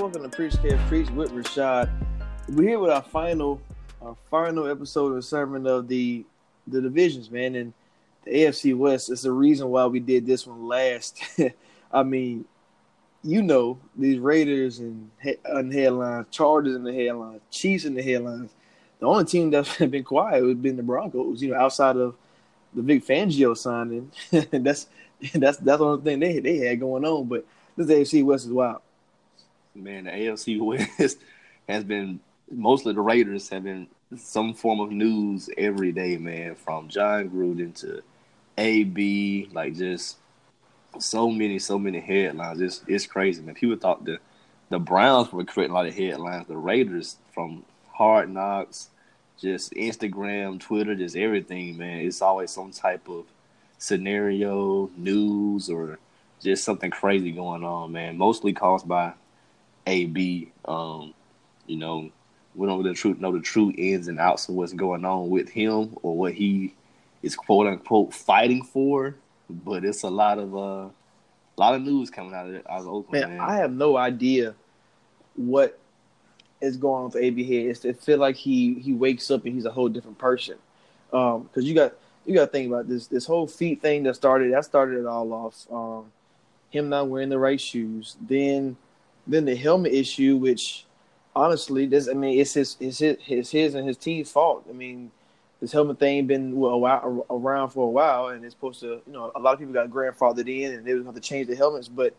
Welcome to Preach Can't Preach with Rashad. We're here with our final episode of sermon of the divisions, man, and the AFC West. It's the reason why we did this one last. I mean, you know, these Raiders in the headlines, Chargers in the headlines, Chiefs in the headlines. The only team that's been quiet has been the Broncos. You know, outside of the Vic Fangio signing, that's the only thing they had going on. But this AFC West is wild. Man, the AFC West has been – mostly the Raiders have been some form of news every day, man, from Jon Gruden to AB, like just so many headlines. It's crazy, man. People thought the Browns were creating a lot of headlines. The Raiders, from Hard Knocks, just Instagram, Twitter, just everything, man. It's always some type of scenario, news, or just something crazy going on, man, mostly caused by – AB, you know, we don't really know the true ins and outs of what's going on with him or what he is quote unquote fighting for, but it's a lot of news coming out of Oakland. Man, I have no idea what is going on with AB here. It feels like he wakes up and he's a whole different person. Because you got to think about this whole feet thing that started it all off. Him not wearing the right shoes, Then the helmet issue, which honestly, it's his and his team's fault. I mean, this helmet thing been around for a while, and it's supposed to, you know, a lot of people got grandfathered in, and they would have to change the helmets. But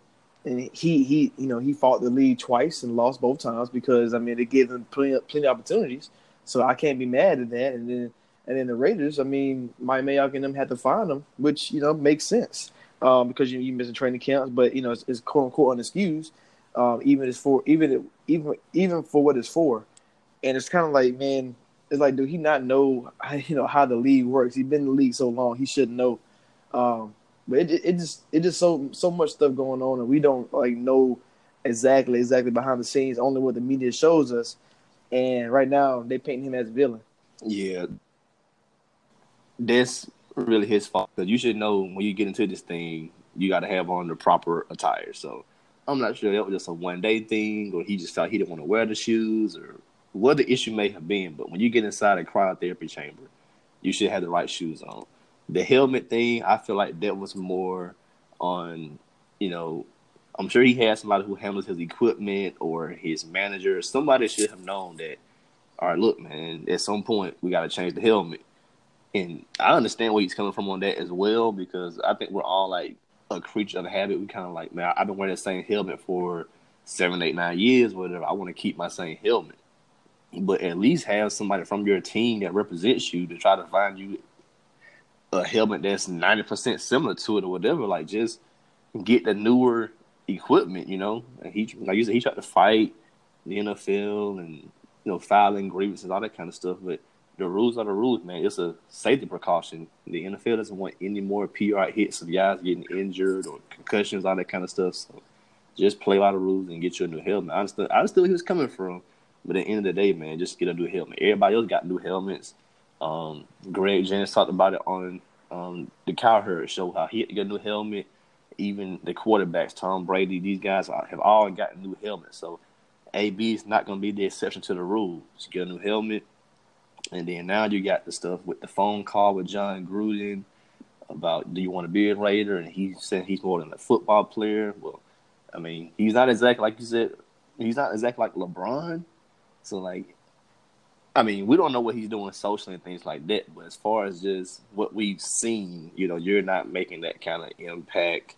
and he you know, he fought the league twice and lost both times because they gave him plenty of opportunities. So I can't be mad at that. And then the Raiders, Mike Mayock and them had to fine him, which makes sense because you missed training camps, but it's quote unquote unexcused. Even for what it's for, and it's kind of like, man, it's like, do he not know how the league works? He's been in the league so long, he should know. But it just so much stuff going on, and we don't know exactly behind the scenes, only what the media shows us. And right now, they paint him as a villain. Yeah, that's really his fault. Because you should know when you get into this thing, you got to have on the proper attire. So. I'm not sure that was just a one-day thing or he just thought he didn't want to wear the shoes or what the issue may have been. But when you get inside a cryotherapy chamber, you should have the right shoes on. The helmet thing, I feel like that was more on, I'm sure he had somebody who handles his equipment or his manager. Somebody should have known that, all right, look, man, at some point we got to change the helmet. And I understand where he's coming from on that as well because I think we're all a creature of habit. We kind of man, I've been wearing that same helmet for 7, 8, 9 years, whatever. I want to keep my same helmet. But at least have somebody from your team that represents you to try to find you a helmet that's 90% similar to it or whatever. Just get the newer equipment, And he, like you said, he tried to fight the NFL and, filing grievances, all that kind of stuff. But the rules are the rules, man. It's a safety precaution. The NFL doesn't want any more PR hits of guys getting injured or concussions, all that kind of stuff. So just play by the rules and get you a new helmet. I understood where he was coming from, But at the end of the day, man, just get a new helmet. Everybody else got new helmets. Greg Jennings talked about it on the Cowherd show, how he had to get a new helmet. Even the quarterbacks, Tom Brady, these guys have all gotten new helmets. So AB is not going to be the exception to the rule. Just get a new helmet. And then now you got the stuff with the phone call with Jon Gruden about, do you want to be a Raider? And he said he's more than a football player. Well, I mean, he's not exactly like you said. He's not exactly like LeBron. So, like, I mean, we don't know what he's doing socially and things like that. But as far as just what we've seen, you know, you're not making that kind of impact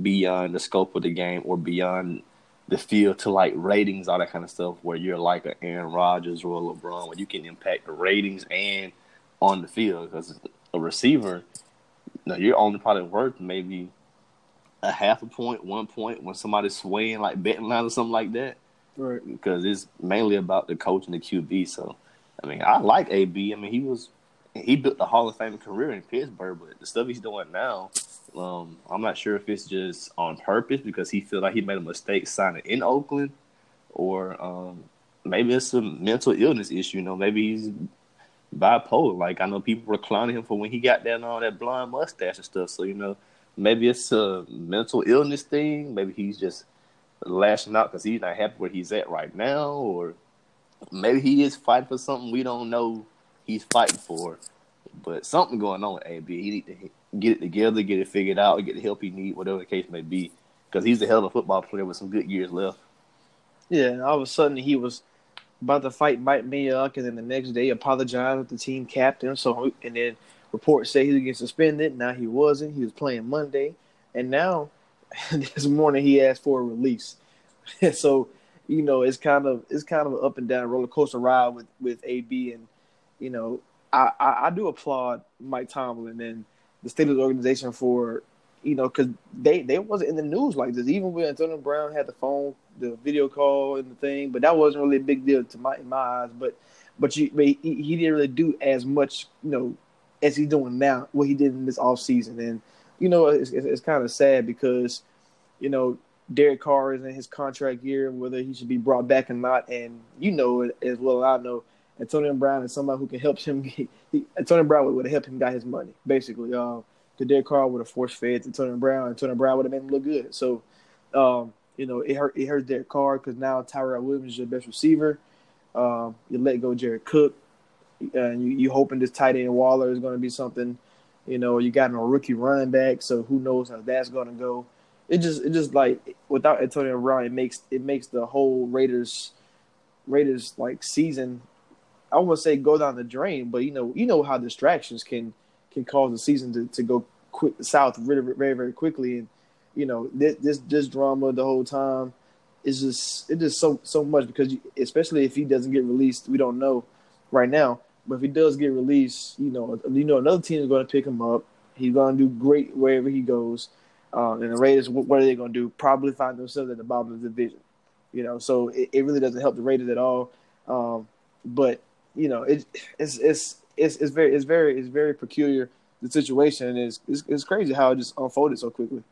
beyond the scope of the game or beyond the field to, like, ratings, all that kind of stuff, where you're like an Aaron Rodgers or a LeBron, where you can impact the ratings and on the field. Because a receiver, you know, you're only probably worth maybe a half a point, 1 point when somebody's swaying, like, betting line or something like that. Right. Because it's mainly about the coach and the QB. So, I mean, I like AB. I mean, he built the Hall of Fame career in Pittsburgh, but the stuff he's doing now, I'm not sure if it's just on purpose because he feels like he made a mistake signing in Oakland, or maybe it's a mental illness issue. You know, maybe he's bipolar. Like, I know people were clowning him for when he got there and all that blonde mustache and stuff. So, you know, maybe it's a mental illness thing. Maybe he's just lashing out because he's not happy where he's at right now, or maybe he is fighting for something we don't know he's fighting for. But something going on with AB. He need to get it together, get it figured out, get the help he needs, whatever the case may be, because he's a hell of a football player with some good years left. Yeah, all of a sudden he was about to fight Mike Mayock, and then the next day apologized with the team captain. So, and then reports say he was getting suspended. Now he wasn't. He was playing Monday, and now this morning he asked for a release. So, you know, it's kind of an up and down roller coaster ride with AB, and you know, I do applaud Mike Tomlin and the Steelers organization for, you know, because they wasn't in the news like this. Even when Antonio Brown had the video call and the thing, but that wasn't really a big deal in my eyes. But he didn't really do as much, you know, as he's doing now, what he did in this offseason. And, you know, it's kind of sad because, you know, Derek Carr is in his contract year, whether he should be brought back or not. And you know it as well as I know, Antonio Brown is somebody who can help him. Antonio Brown would have helped him got his money, basically. Derek Carr would have force-fed Antonio Brown. Antonio Brown would have made him look good. So, you know, it hurt Derek Carr because now Tyrell Williams is your best receiver. You let go Jared Cook. And you hoping this tight end Waller is going to be something. You know, you got him a rookie running back, so who knows how that's going to go. It just like, without Antonio Brown, it makes the whole Raiders like season, I wouldn't say go down the drain, but you know how distractions can cause the season to go quick south very, very, very quickly. And you know, this drama the whole time is just so much, because especially if he doesn't get released, we don't know right now. But if he does get released, you know another team is going to pick him up. He's going to do great wherever he goes. And the Raiders, what are they going to do? Probably find themselves at the bottom of the division. You know, so it really doesn't help the Raiders at all. But you know, it's very peculiar, the situation, and it's crazy how it just unfolded so quickly.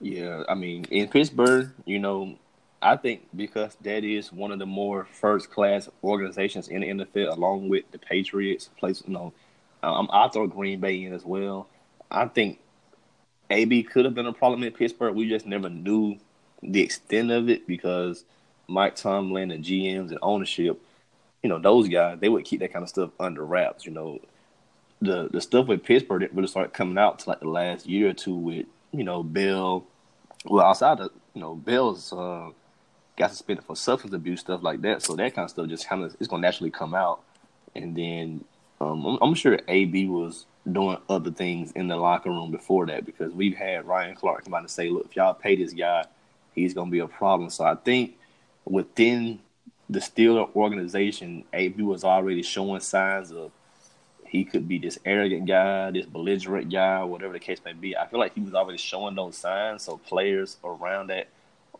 Yeah, I mean, in Pittsburgh, you know, I think because that is one of the more first-class organizations in the NFL, along with the Patriots. You know, I throw Green Bay in as well. I think AB could have been a problem in Pittsburgh. We just never knew the extent of it because Mike Tomlin and GMs and ownership, you know, those guys, they would keep that kind of stuff under wraps. You know, the stuff with Pittsburgh didn't really start coming out to like the last year or two with, you know, Bell. Well, outside of, you know, Bell's got suspended for substance abuse, stuff like that. So that kind of stuff just kind of, it's going to naturally come out. And then I'm sure AB was doing other things in the locker room before that, because we've had Ryan Clark come out and say, look, if y'all pay this guy, he's going to be a problem. So I think within the Steelers organization, AB was already showing signs of he could be this arrogant guy, this belligerent guy, whatever the case may be. I feel like he was already showing those signs, so players around that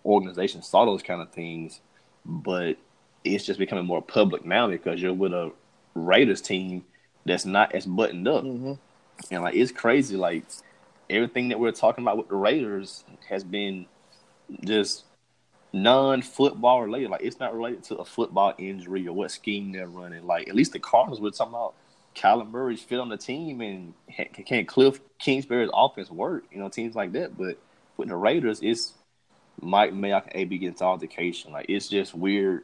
organization saw those kind of things, but it's just becoming more public now because you're with a Raiders team that's not as buttoned up. Mm-hmm. And like, it's crazy. Like, everything that we're talking about with the Raiders has been just non-football related. Like, it's not related to a football injury or what scheme they're running. Like, at least the Cardinals were talking about Kyler Murray's fit on the team and can Cliff Kingsbury's offense work, you know, teams like that. But with the Raiders, it's Mike Mayock and AB getting into altercation. Like, it's just weird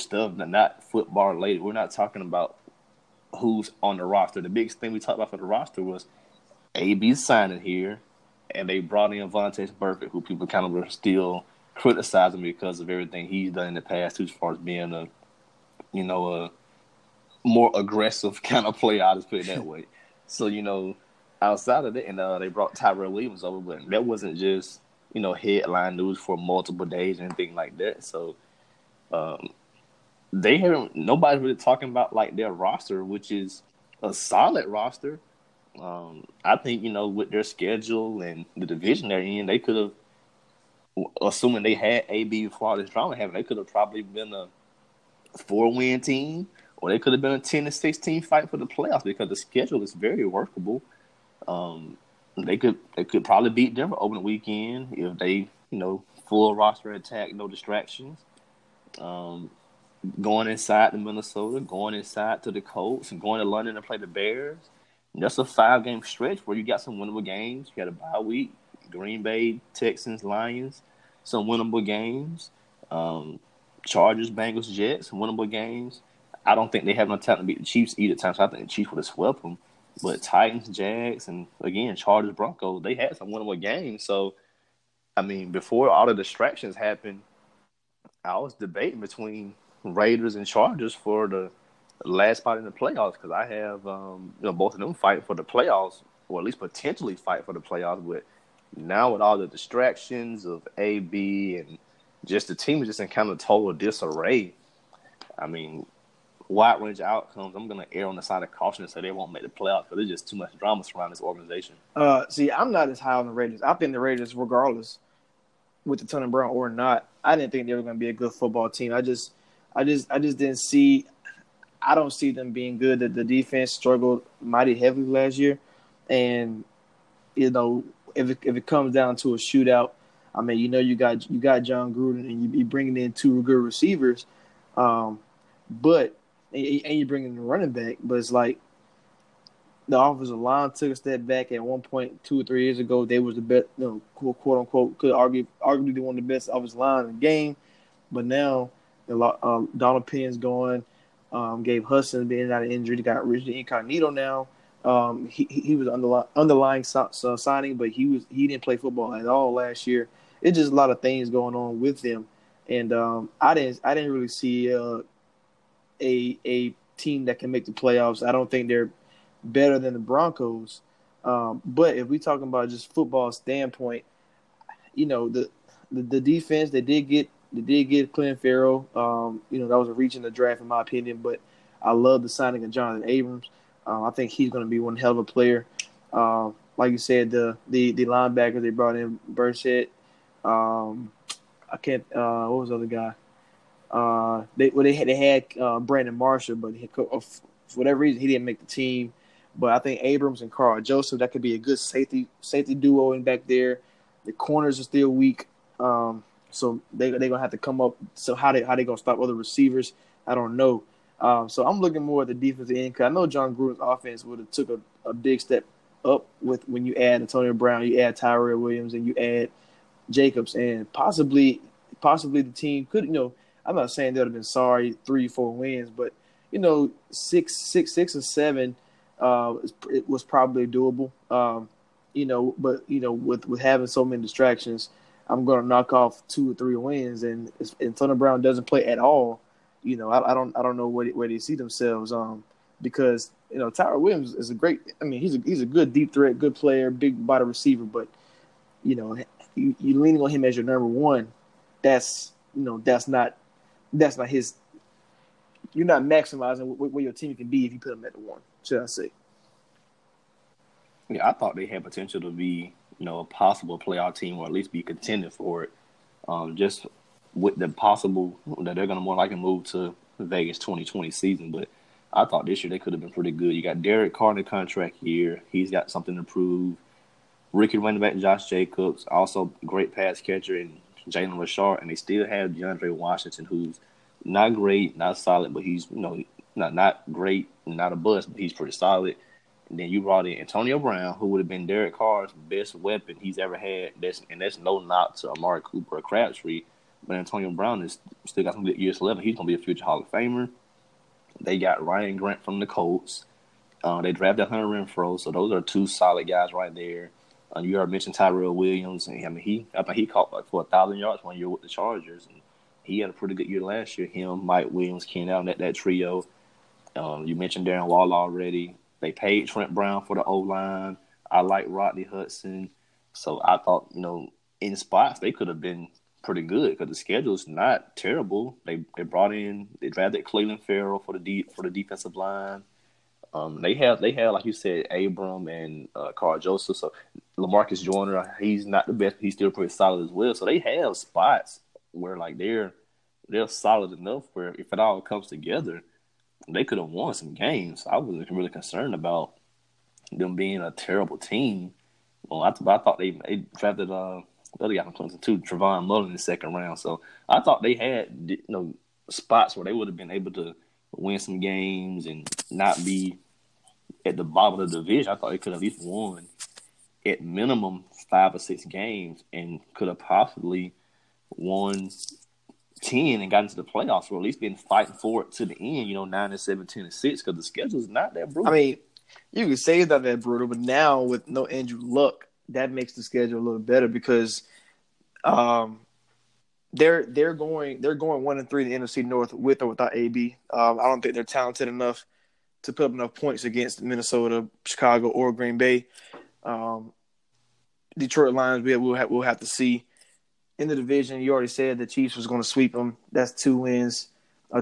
stuff, not football related. We're not talking about who's on the roster. The biggest thing we talked about for the roster was AB signing here, and they brought in Vontaze Burfict, who people kind of were still criticizing because of everything he's done in the past too, as far as being a more aggressive kind of player, I'll just put it that way. So, you know, outside of that, and they brought Tyrell Williams over, but that wasn't just, you know, headline news for multiple days or anything like that. So they haven't – nobody's really talking about, like, their roster, which is a solid roster. I think, you know, with their schedule and the division they're in, they could have – assuming they had AB before all this drama happened, they could have probably been a 4-win team, or they could have been a 10-16 fight for the playoffs because the schedule is very workable. They could probably beat Denver over the weekend if they, you know, full roster attack, no distractions. Going inside to Minnesota, going inside to the Colts, and going to London to play the Bears. And that's a 5-game stretch where you got some winnable games. You got a bye week, Green Bay, Texans, Lions, some winnable games. Chargers, Bengals, Jets, winnable games. I don't think they have enough talent to beat the Chiefs either time, so I think the Chiefs would have swept them. But Titans, Jags, and, again, Chargers, Broncos, they had some winnable games. So, I mean, before all the distractions happened, I was debating between Raiders and Chargers for the last spot in the playoffs because I have both of them fighting for the playoffs, or at least potentially fight for the playoffs. But now with all the distractions of AB and just the team is just in kind of total disarray, I mean – wide range outcomes, I'm going to err on the side of caution and say they won't make the playoffs because there's just too much drama surrounding this organization. See, I'm not as high on the Raiders. I think the Raiders, regardless, with the Antonio Brown or not, I didn't think they were going to be a good football team. I just didn't see – I don't see them being good. The defense struggled mighty heavily last year. And, you know, if it comes down to a shootout, I mean, you know, you got Jon Gruden and you be bringing in two good receivers. But – and you bring in the running back, but it's like the offensive line took a step back at one point 2 or 3 years ago. They was the best, you know, quote unquote, could arguably one of the best offensive line in the game. But now Donald Penn's gone. Gabe Hudson's been out of injury. They got Richard Incognito now. He was underlying signing, but he didn't play football at all last year. It's just a lot of things going on with them, and I didn't really see a team that can make the playoffs. I don't think they're better than the Broncos. But if we're talking about just football standpoint, you know, the defense, they did get Clelin Ferrell. You know, that was a reach in the draft in my opinion, but I love the signing of Jonathan Abrams. I think he's going to be one hell of a player. Like you said, the linebacker they brought in, Burchett. What was the other guy? They had Brandon Marshall, but for whatever reason he didn't make the team. But I think Abrams and Carl Joseph, that could be a good safety duo in back there. The corners are still weak, so they gonna have to come up. So how they gonna stop other receivers? I don't know. So I'm looking more at the defensive end because I know Jon Gruden's offense would have took a big step up with when you add Antonio Brown, you add Tyrell Williams, and you add Jacobs, and possibly the team could, you know. I'm not saying they would have been sorry 3-4 wins, but, you know, six or seven it was probably doable. You know, but, you know, with having so many distractions, I'm going to knock off 2 or 3 wins. And if Antonio Brown doesn't play at all, you know, I don't know where they see themselves because, you know, Tyrell Williams is a great – I mean, he's a good deep threat, good player, big body receiver. But, you know, you're leaning on him as your number one. That's, you know, that's not his. You're not maximizing where your team can be if you put them at the one, should I say? Yeah, I thought they had potential to be, you know, a possible playoff team or at least be contending for it. Just with the possible that they're going to more likely move to Vegas 2020 season. But I thought this year they could have been pretty good. You got Derek Carr in the contract here. He's got something to prove. Rookie running back Josh Jacobs, also great pass catcher, and Jalen Richard, and they still have DeAndre Washington, who's not great, not solid, but he's, you know, not great, not a bust, but he's pretty solid. And then you brought in Antonio Brown, who would have been Derek Carr's best weapon he's ever had. That's no knock to Amari Cooper or Crabtree, but Antonio Brown is still got some good years left. He's going to be a future Hall of Famer. They got Ryan Grant from the Colts. They drafted Hunter Renfrow, so those are two solid guys right there. You already mentioned Tyrell Williams, and I mean he caught like for 1,000 yards one year with the Chargers, and he had a pretty good year last year. Him, Mike Williams, Ken Allen, that trio. You mentioned Darren Waller already. They paid Trent Brown for the O line. I like Rodney Hudson, so I thought, you know, in spots they could have been pretty good because the schedule's not terrible. They drafted Cleveland Farrell for the defensive line. They have like you said, Abram and Carl Joseph. So LaMarcus Joyner, he's not the best, but he's still pretty solid as well. So they have spots where like they're solid enough where if it all comes together, they could have won some games. I wasn't really concerned about them being a terrible team. Well, I thought they drafted the other guy from Clemson too, Trevon Mullen, in the second round. So I thought they had, you know, spots where they would have been able to win some games and not be at the bottom of the division. I thought they could have at least won at minimum 5 or 6 games and could have possibly won 10 and got into the playoffs, or at least been fighting for it to the end, you know, 9-7, 10-6, because the schedule's not that brutal. I mean, you could say it's not that brutal, but now with no Andrew Luck, that makes the schedule a little better because they're going 1-3 in the NFC North with or without AB. I don't think they're talented enough to put up enough points against Minnesota, Chicago, or Green Bay. Detroit Lions, we'll have to see. In the division, you already said the Chiefs was going to sweep them. That's 2 wins,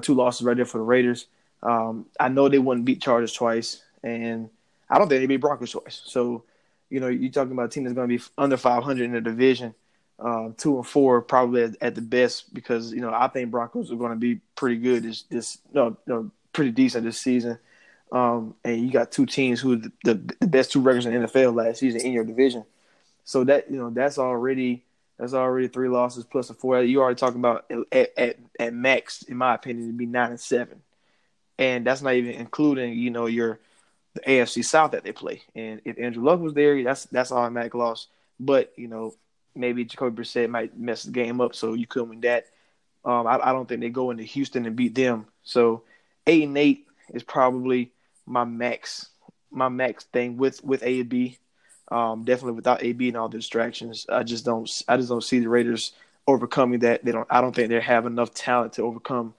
2 losses right there for the Raiders. I know they wouldn't beat Chargers twice, and I don't think they beat Broncos twice. So, you know, you're talking about a team that's going to be under 500 in the division, 2-4 probably at the best, because, you know, I think Broncos are going to be pretty good pretty decent this season. And you got two teams who the best 2 records in the NFL last season in your division. So that, you know, that's already 3 losses plus a 4. You already talking about at max, in my opinion, it'd be 9-7, and that's not even including, you know, the AFC South that they play. And if Andrew Luck was there, that's an automatic loss. But you know, maybe Jacoby Brissett might mess the game up, so you couldn't win that. I don't think they go into Houston and beat them. So 8-8 is probably my max thing with AB. Definitely without AB and all the distractions, I just don't see the Raiders overcoming that. I don't think they have enough talent to overcome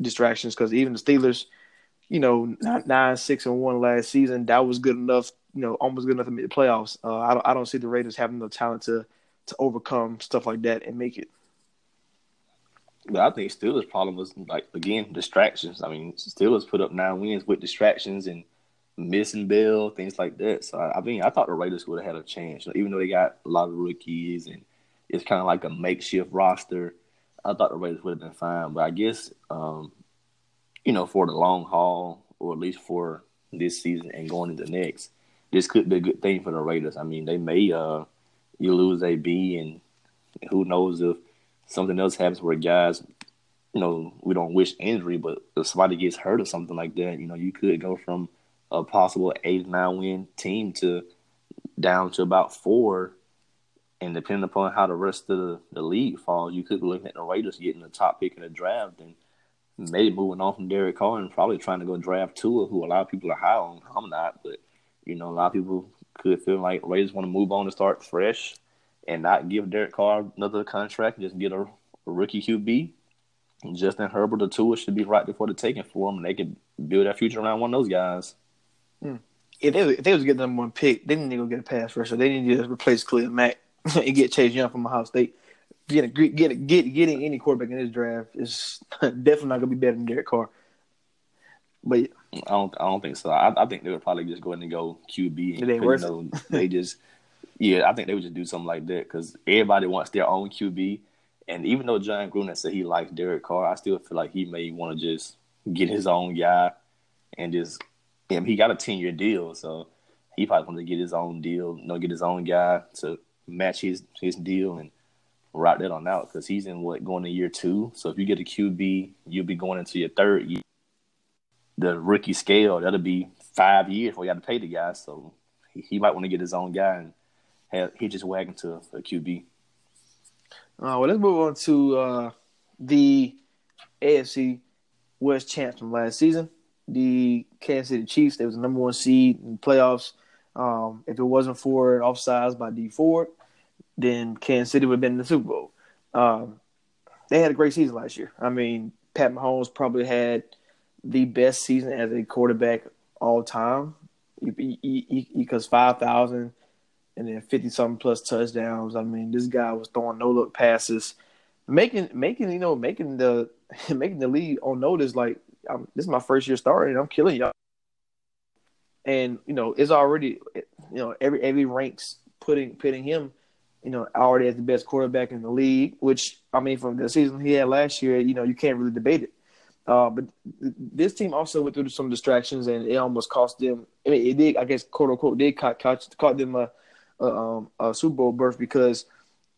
distractions. Because even the Steelers, you know, 9-6-1 last season, that was good enough. You know, almost good enough to make the playoffs. I don't see the Raiders having enough talent to overcome stuff like that and make it. But I think Steelers' problem was, like, again, distractions. I mean, Steelers put up 9 wins with distractions and missing Bell, things like that. So, I mean, I thought the Raiders would have had a chance. You know, even though they got a lot of rookies and it's kind of like a makeshift roster, I thought the Raiders would have been fine. But I guess, you know, for the long haul, or at least for this season and going into next, this could be a good thing for the Raiders. I mean, they may you lose AB, and who knows if something else happens where guys, you know, we don't wish injury, but if somebody gets hurt or something like that, you know, you could go from a possible 8-9 win team to down to about 4, and depending upon how the rest of the league falls, you could be looking at the Raiders getting the top pick in the draft and maybe moving on from Derek Carr and probably trying to go draft Tua, who a lot of people are high on. I'm not, but you know, a lot of people could feel like Raiders want to move on and start fresh and not give Derek Carr another contract and just get a rookie QB. And Justin Herbert or Tua should be right before the taking for them, and they could build their future around one of those guys. If they was getting them 1 pick, they didn't need to go get a pass rusher. They needed to replace Khalil Mack and get Chase Young from Ohio State. Getting any quarterback in this draft is definitely not gonna be better than Derek Carr. But I don't think so. I think they would probably just go ahead and go QB. And, I think they would just do something like that because everybody wants their own QB. And even though Jon Gruden said he likes Derek Carr, I still feel like he may want to just get his own guy and just. He got a 10-year deal, so he probably wanted to get his own deal, you know, get his own guy to match his deal and rock that on out because he's in going to year two. So if you get a QB, you'll be going into your third year. The rookie scale, that'll be 5 years before you got to pay the guy. So he might want to get his own guy and he just wagging to a QB. Well, let's move on to the AFC West champs from last season. The Kansas City Chiefs, they was the number one seed in the playoffs. If it wasn't for an offsides by Dee Ford, then Kansas City would have been in the Super Bowl. They had a great season last year. I mean, Pat Mahomes probably had the best season as a quarterback all time. He cuz 5,000 and then 50-something plus touchdowns. I mean, this guy was throwing no-look passes, making the league on notice. Like, this is my first year starting, and I'm killing y'all. And it's already every ranks putting him already as the best quarterback in the league. Which I mean, from the season he had last year, you can't really debate it. But this team also went through some distractions, and it almost cost them. I mean, it did, I guess, quote unquote, did caught them a Super Bowl berth, because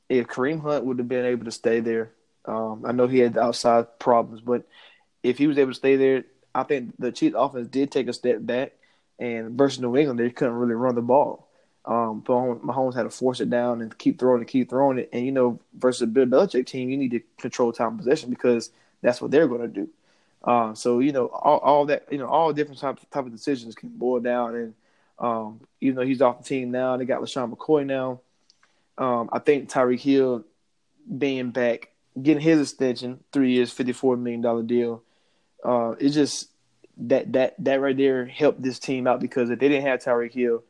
if Kareem Hunt would have been able to stay there, I know he had the outside problems, but if he was able to stay there, I think the Chiefs' offense did take a step back. And versus New England, they couldn't really run the ball. Mahomes had to force it down and keep throwing it. And, versus a Bill Belichick team, you need to control time possession because that's what they're going to do. So, all that, all different type of decisions can boil down. And even though he's off the team now, they got LeSean McCoy now. I think Tyreek Hill being back, getting his extension, 3 years, $54 million deal, it's just – That right there helped this team out, because if they didn't have Tyreek Hill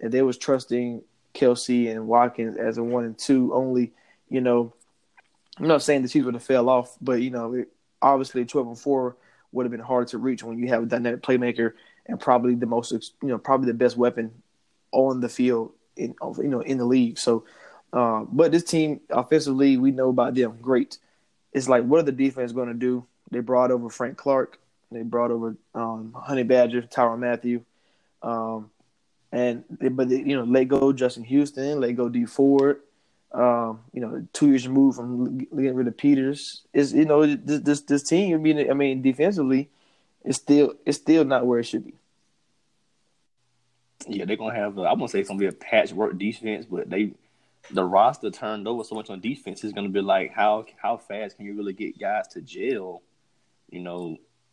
and they was trusting Kelce and Watkins as a 1 and 2 only, I'm not saying the Chiefs would have fell off, but obviously 12 and 4 would have been hard to reach when you have a dynamic playmaker and probably the most probably the best weapon on the field in the league. So, but this team offensively, we know about them great. It's like, what are the defense going to do? They brought over Frank Clark. They brought over Honey Badger, Tyrann Mathieu, and let go Justin Houston, let go Dee Ford. 2 years removed from getting rid of Peters. Is this team. I mean, defensively, it's still not where it should be. Yeah, they're gonna have. I won't say it's gonna be a patchwork defense, but the roster turned over so much on defense. It's gonna be like, how fast can you really get guys to gel?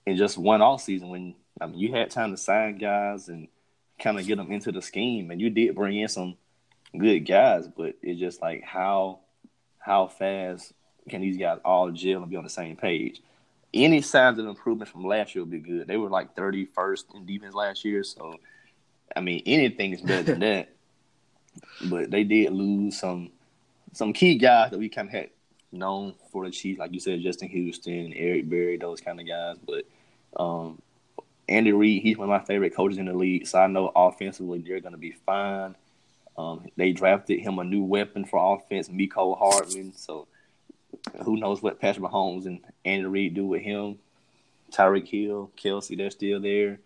In just one offseason, when you had time to sign guys and kind of get them into the scheme, and you did bring in some good guys, but it's just like how fast can these guys all gel and be on the same page? Any signs of improvement from last year would be good. They were like 31st in defense last year, so I mean anything is better than that. But they did lose some key guys that we kind of had known for the Chiefs, like you said, Justin Houston, Eric Berry, those kind of guys, but. Andy Reid, he's one of my favorite coaches in the league, so I know offensively they're going to be fine. They drafted him a new weapon for offense, Mecole Hardman, so who knows what Patrick Mahomes and Andy Reid do with him. Tyreek Hill, Kelce, they're still there.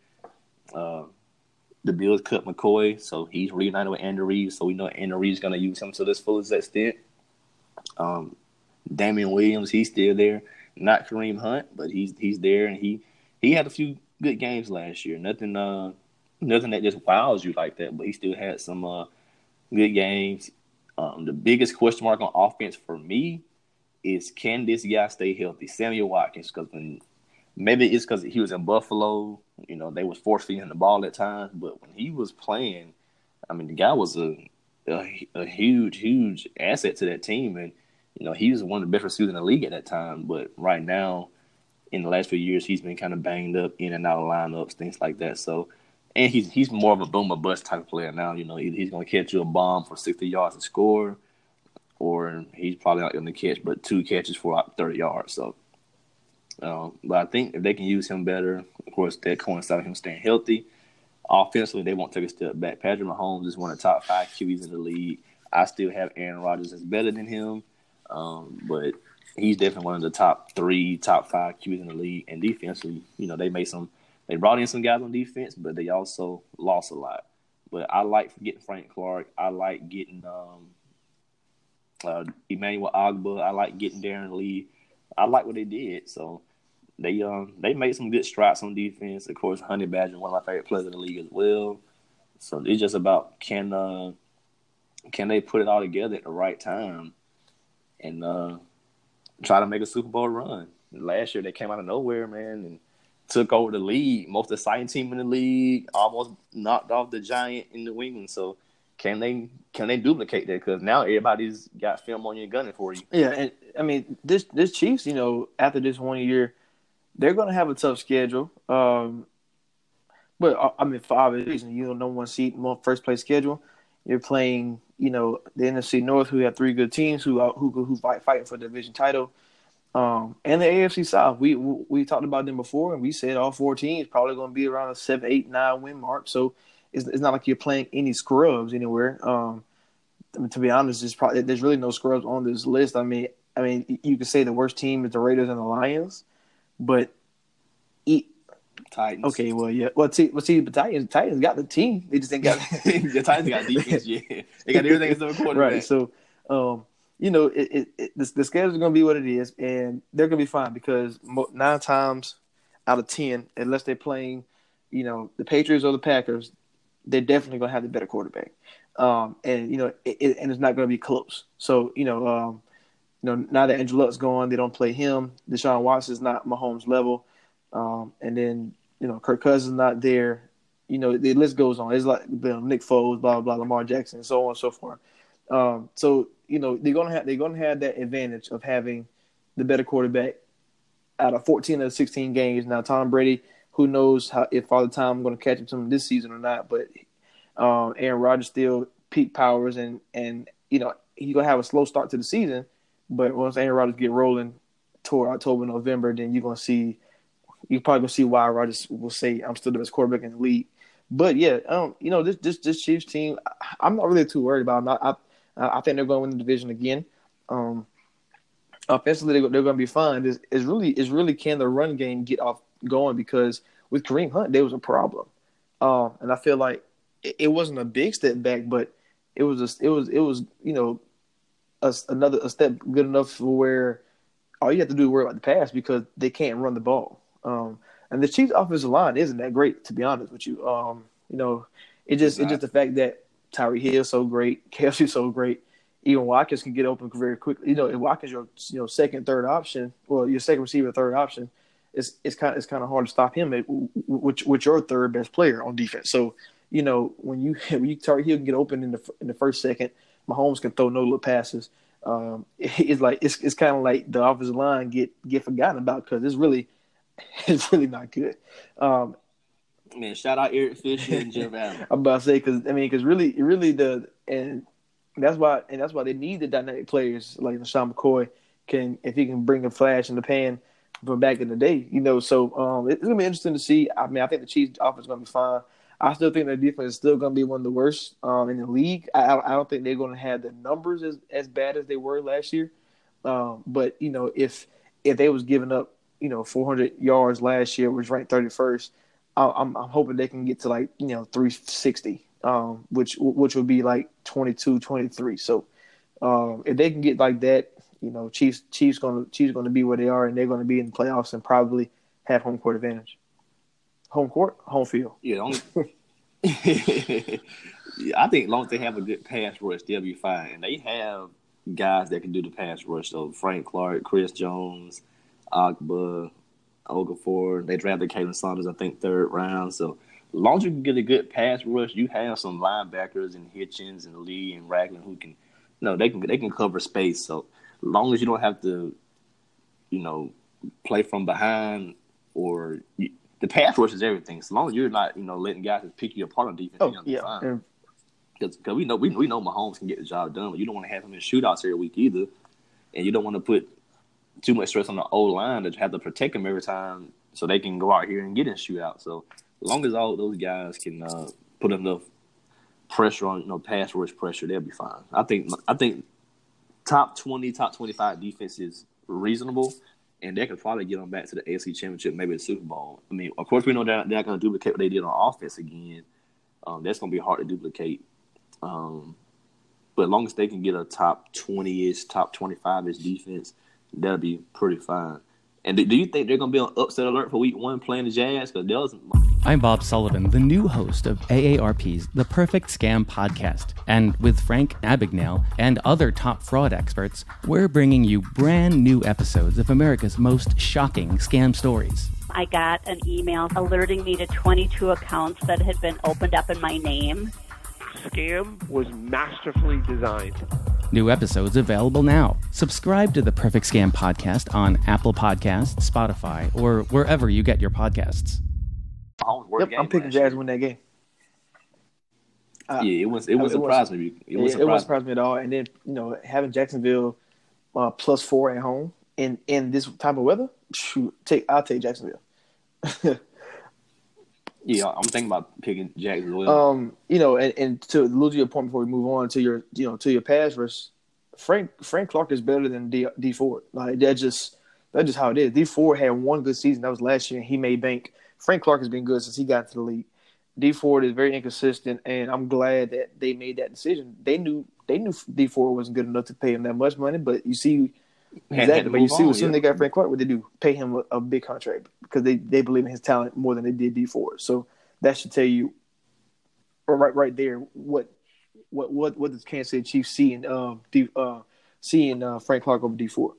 The Bills cut McCoy, so he's reunited with Andy Reid, so we know Andy Reid's going to use him to this fullest extent. Damian Williams, he's still there. Not Kareem Hunt, but he's there, and he had a few good games last year. Nothing that just wows you like that, but he still had some good games. The biggest question mark on offense for me is, can this guy stay healthy? Samuel Watkins, because he was in Buffalo, they was forcing him the ball at times, but when he was playing, I mean, the guy was a huge, huge asset to that team, and he was one of the best receivers in the league at that time. But right now, in the last few years, he's been kind of banged up, in and out of lineups, things like that. So, and he's more of a boom or bust type of player now. He's going to catch you a bomb for 60 yards and score, or he's probably not going to catch but two catches for 30 yards. So, but I think if they can use him better, of course, that coincides with him staying healthy. Offensively, they won't take a step back. Patrick Mahomes is one of the top 5 QBs in the league. I still have Aaron Rodgers as better than him, but he's definitely one of the top 3, top 5 QBs in the league. And defensively, they brought in some guys on defense, but they also lost a lot. But I like getting Frank Clark. I like getting Emmanuel Ogba. I like getting Darren Lee. I like what they did. So they made some good strides on defense. Of course, Honey Badger, one of my favorite players in the league as well. So it's just about can they put it all together at the right time and try to make a Super Bowl run. Last year they came out of nowhere, man, and took over the league, most exciting team in the league, almost knocked off the Giant in New England. So can they duplicate that? Because now everybody's got film on your gunning for you. Yeah, and I mean this Chiefs, you know, after this one year, they're going to have a tough schedule. But I mean, for obvious reasons, you don't know one seed, one first place schedule. You're playing, you know, the NFC North, who have three good teams who fighting for the division title. And the AFC South, we talked about them before, and we said all four teams probably going to be around a 7, 8, 9 win mark. So it's not like you're playing any scrubs anywhere. I mean, to be honest, there's really no scrubs on this list. I mean, you could say the worst team is the Raiders and the Lions, but Titans. Okay, well, yeah. Well, see, the Titans got the team. They just ain't got the Titans got defense. Yeah, they got everything except the quarterback. Right. So, you know, the schedule is going to be what it is, and they're going to be fine because 9 times out of 10, unless they're playing, you know, the Patriots or the Packers, they're definitely going to have the better quarterback. And you know, and it's not going to be close. So, you know, now that Andrew Luck's gone, they don't play him. Deshaun Watson is not Mahomes level. And then, you know, Kirk Cousins not there. You know, the list goes on. It's like Nick Foles, blah, blah, Lamar Jackson, and so on and so forth. So, you know, they're gonna have that advantage of having the better quarterback out of 14 of 16 games. Now, Tom Brady, who knows if Father Time going to catch up to him this season or not, but Aaron Rodgers still peak powers, and you know, he's going to have a slow start to the season. But once Aaron Rodgers get rolling toward October, November, then you're probably going to see why Rodgers will say, I'm still the best quarterback in the league. But, yeah, you know, this Chiefs team, I'm not really too worried about them. I think they're going to win the division again. Offensively, they're going to be fine. It's really can the run game get off going, because with Kareem Hunt, there was a problem. And I feel like it wasn't a big step back, but it was you know, another step good enough for where all you have to do is worry about the pass because they can't run the ball. And the Chiefs' offensive line isn't that great, to be honest with you. You know, it's just the fact that Tyreek Hill is so great, Kelce's so great, even Watkins can get open very quickly. You know, if Watkins your second, third option, well, your second receiver, third option, it's kind of hard to stop him with your third best player on defense. So you know, when you Tyreek Hill can get open in the first second, Mahomes can throw no look passes. It's kind of like the offensive line get forgotten about because it's really not good. Man, shout out Eric Fisher and Jim Allen. I'm about to say because really that's why they need the dynamic players like LaShawn McCoy if he can bring a flash in the pan from back in the day, you know. So it's gonna be interesting to see. I mean, I think the Chiefs' offense is gonna be fine. I still think their defense is still going to be one of the worst in the league. I don't think they're going to have the numbers as bad as they were last year. But you know, if they was giving up 400 yards last year, which ranked 31st, I'm hoping they can get to 360, which would be 22, 23. So if they can get like that, you know, Chiefs going to be where they are, and they're going to be in the playoffs and probably have home court advantage. Home court, home field. Yeah, I think as long as they have a good pass rush, they'll be fine. And they have guys that can do the pass rush. So Frank Clark, Chris Jones, Ogba, Okafor. They drafted Caden Saunders, I think, 3rd round. So as long as you can get a good pass rush, you have some linebackers and Hitchens and Lee and Ragland who can, they can cover space. So as long as you don't have to, play from behind or. The pass rush is everything. So long as you're not, letting guys just pick you apart on defense, you're fine. Because we know Mahomes can get the job done, but you don't want to have him in shootouts every week either, and you don't want to put too much stress on the O line to have to protect him every time, so they can go out here and get in shootout. So as long as all those guys can put enough pressure on, pass rush pressure, they'll be fine. I think top 20, top 25 defense is reasonable. And they could probably get them back to the AFC Championship, maybe the Super Bowl. I mean, of course, we know they're not going to duplicate what they did on offense again. That's going to be hard to duplicate. But as long as they can get a top 20-ish, top 25-ish defense, that'll be pretty fine. And do you think they're going to be on upset alert for week one playing the Jazz? I'm Bob Sullivan, the new host of AARP's The Perfect Scam Podcast. And with Frank Abagnale and other top fraud experts, we're bringing you brand new episodes of America's most shocking scam stories. I got an email alerting me to 22 accounts that had been opened up in my name. Scam was masterfully designed. New episodes available now. Subscribe to the Perfect Scam Podcast on Apple Podcasts, Spotify, or wherever you get your podcasts. Yep, I'm picking Jazz to win that game. Yeah, it wouldn't surprise me. It wouldn't surprise me at all. And then, you know, having Jacksonville +4 at home in this type of weather, I'll take Jacksonville. Yeah, I'm thinking about picking Jacksonville. You know, and to allude to your point before we move on to your, you know, to your pass rush, Frank Clark is better than Dee Ford. Like that's just how it is. Dee Ford had one good season, that was last year, and he made bank. Frank Clark has been good since he got to the league. Dee Ford is very inconsistent, and I'm glad that they made that decision. They knew Dee Ford wasn't good enough to pay him that much money, but you see. Exactly, but you see, as soon as they got Frank Clark, what they do? Pay him a big contract because they believe in his talent more than they did before. So that should tell you right there what does Kansas City Chiefs see in Frank Clark over D4.